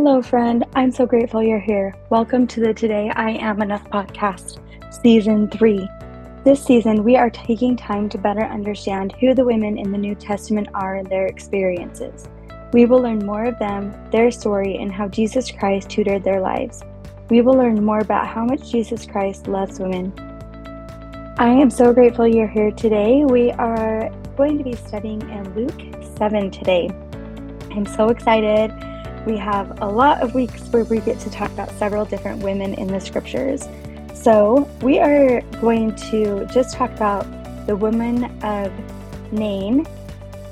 Hello, friend. I'm so grateful you're here. Welcome to the Today I Am Enough podcast, Season 3. This season, we are taking time to better understand who the women in the New Testament are and their experiences. We will learn more of them, their story, and how Jesus Christ tutored their lives. We will learn more about how much Jesus Christ loves women. I am so grateful you're here today. We are going to be studying in Luke 7 today. I'm so excited. We have a lot of weeks where we get to talk about several different women in the scriptures. So we are going to just talk about the woman of Nain.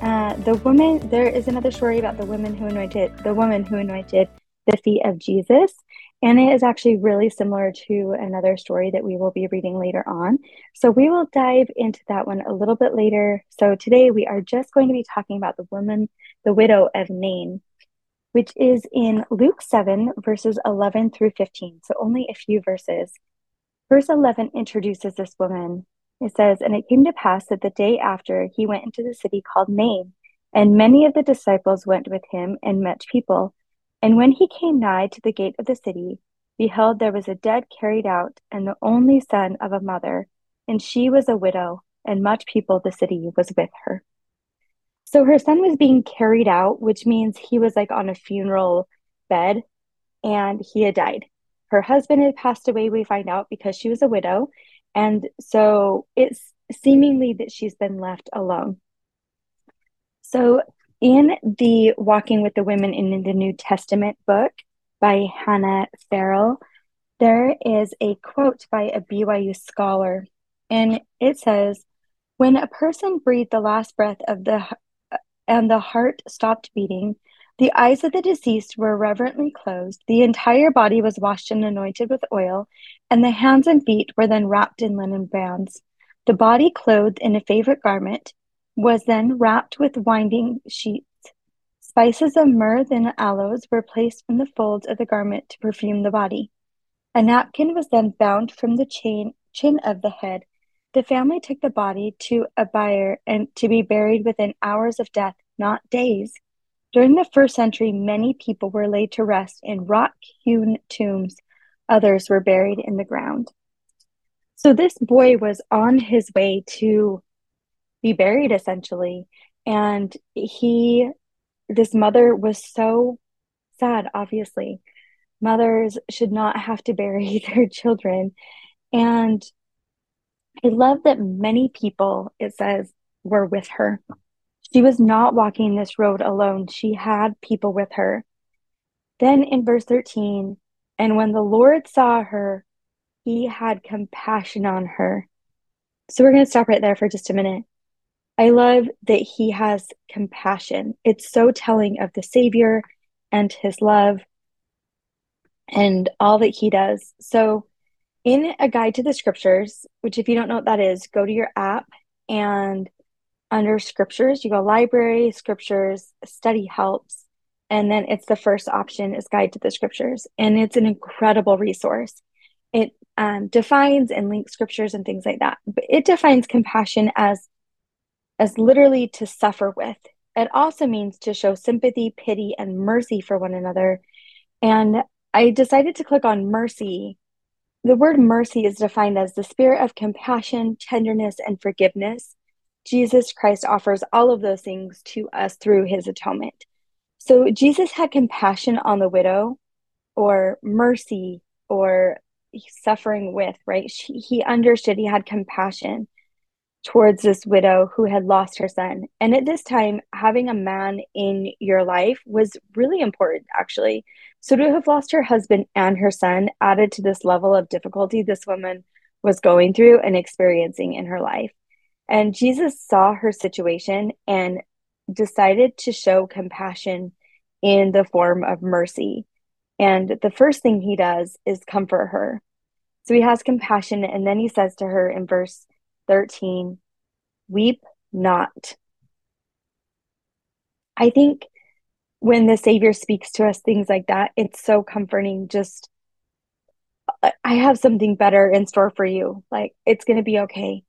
There is another story about the woman who anointed the feet of Jesus. And it is actually really similar to another story that we will be reading later on. So we will dive into that one a little bit later. So today we are just going to be talking about the woman, the widow of Nain, which is in Luke 7, verses 11 through 15. So only a few verses. Verse 11 introduces this woman. It says, "And it came to pass that the day after he went into the city called Nain, and many of the disciples went with him, and much people. And when he came nigh to the gate of the city, behold, there was a dead carried out, and the only son of a mother, and she was a widow, and much people of the city was with her." So her son was being carried out, which means he was like on a funeral bed and he had died. Her husband had passed away, we find out, because she was a widow. And so it's seemingly that she's been left alone. So in the Walking with the Women in the New Testament book by Hannah Farrell, there is a quote by a BYU scholar. And it says, "When a person breathed the last breath and the heart stopped beating, the eyes of the deceased were reverently closed, the entire body was washed and anointed with oil, and the hands and feet were then wrapped in linen bands. The body, clothed in a favorite garment, was then wrapped with winding sheets. Spices of myrrh and aloes were placed in the folds of the garment to perfume the body. A napkin was then bound from the chin of the head. The family took the body to a bier and to be buried within hours of death, not days. During the first century, many people were laid to rest in rock-hewn tombs. Others were buried in the ground." So this boy was on his way to be buried, essentially. And this mother was so sad, obviously. Mothers should not have to bury their children. And I love that many people, it says, were with her. She was not walking this road alone. She had people with her. Then in verse 13, "And when the Lord saw her, he had compassion on her." So we're going to stop right there for just a minute. I love that he has compassion. It's so telling of the Savior and his love and all that he does. So in a Guide to the Scriptures, which if you don't know what that is, go to your app and under Scriptures, you go Library, Scriptures, Study Helps, and then it's the first option is Guide to the Scriptures. And it's an incredible resource. It defines and links scriptures and things like that. But it defines compassion as literally to suffer with. It also means to show sympathy, pity, and mercy for one another. And I decided to click on mercy. The word mercy is defined as the spirit of compassion, tenderness, and forgiveness. Jesus Christ offers all of those things to us through his atonement. So Jesus had compassion on the widow, or mercy, or suffering with, right? He understood, he had compassion towards this widow who had lost her son. And at this time, having a man in your life was really important, actually. So to have lost her husband and her son added to this level of difficulty this woman was going through and experiencing in her life. And Jesus saw her situation and decided to show compassion in the form of mercy. And the first thing he does is comfort her. So he has compassion, and then he says to her in verse 13, "Weep not." I think when the Savior speaks to us things like that, it's so comforting. Just, I have something better in store for you. Like, it's going to be okay.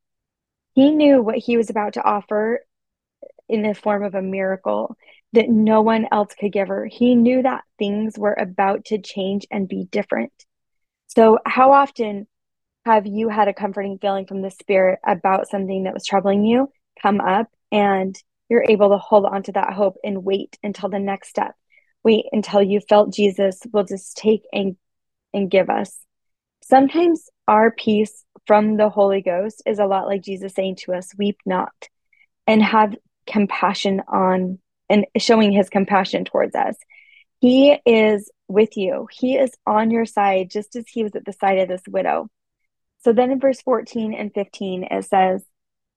He knew what he was about to offer in the form of a miracle. that no one else could give her. He knew that things were about to change and be different. So how often have you had a comforting feeling from the Spirit about something that was troubling you come up, and you're able to hold on to that hope and wait until the next step? Wait until you felt Jesus will just take and give us. Sometimes our peace from the Holy Ghost is a lot like Jesus saying to us, weep not, and have compassion on, and showing his compassion towards us. He is with you. He is on your side, just as he was at the side of this widow. So then in verse 14 and 15, it says,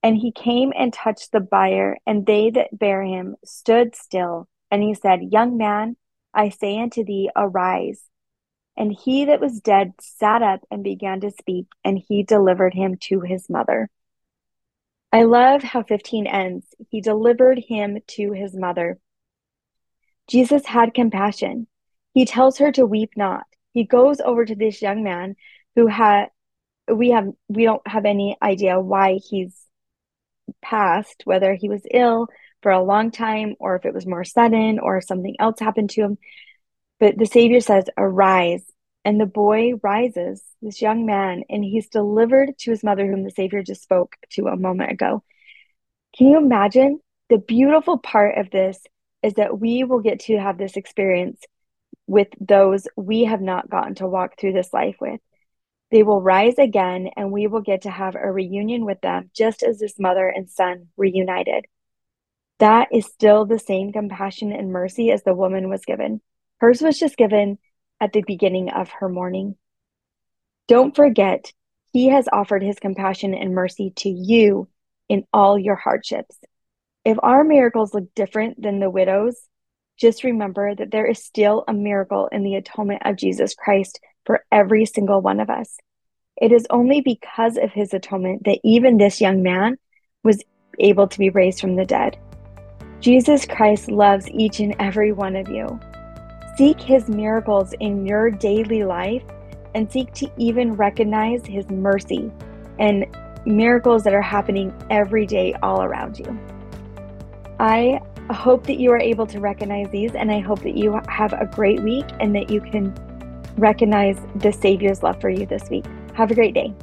and he came and touched the bier, and they that bare him stood still. And he said, young man, I say unto thee, arise. And he that was dead sat up and began to speak, and he delivered him to his mother. I love how 15 ends. He delivered him to his mother. Jesus had compassion. He tells her to weep not. He goes over to this young man who we don't have any idea why he's passed, whether he was ill for a long time, or if it was more sudden, or something else happened to him. But the Savior says, arise. And the boy rises, this young man, and he's delivered to his mother, whom the Savior just spoke to a moment ago. Can you imagine? The beautiful part of this is that we will get to have this experience with those we have not gotten to walk through this life with. They will rise again, and we will get to have a reunion with them, just as this mother and son reunited. That is still the same compassion and mercy as the woman was given. Hers was just given at the beginning of her mourning. Don't forget, he has offered his compassion and mercy to you in all your hardships. If our miracles look different than the widow's, just remember that there is still a miracle in the atonement of Jesus Christ for every single one of us. It is only because of his atonement that even this young man was able to be raised from the dead. Jesus Christ loves each and every one of you. Seek his miracles in your daily life, and seek to even recognize his mercy and miracles that are happening every day all around you. I hope that you are able to recognize these, and I hope that you have a great week and that you can recognize the Savior's love for you this week. Have a great day.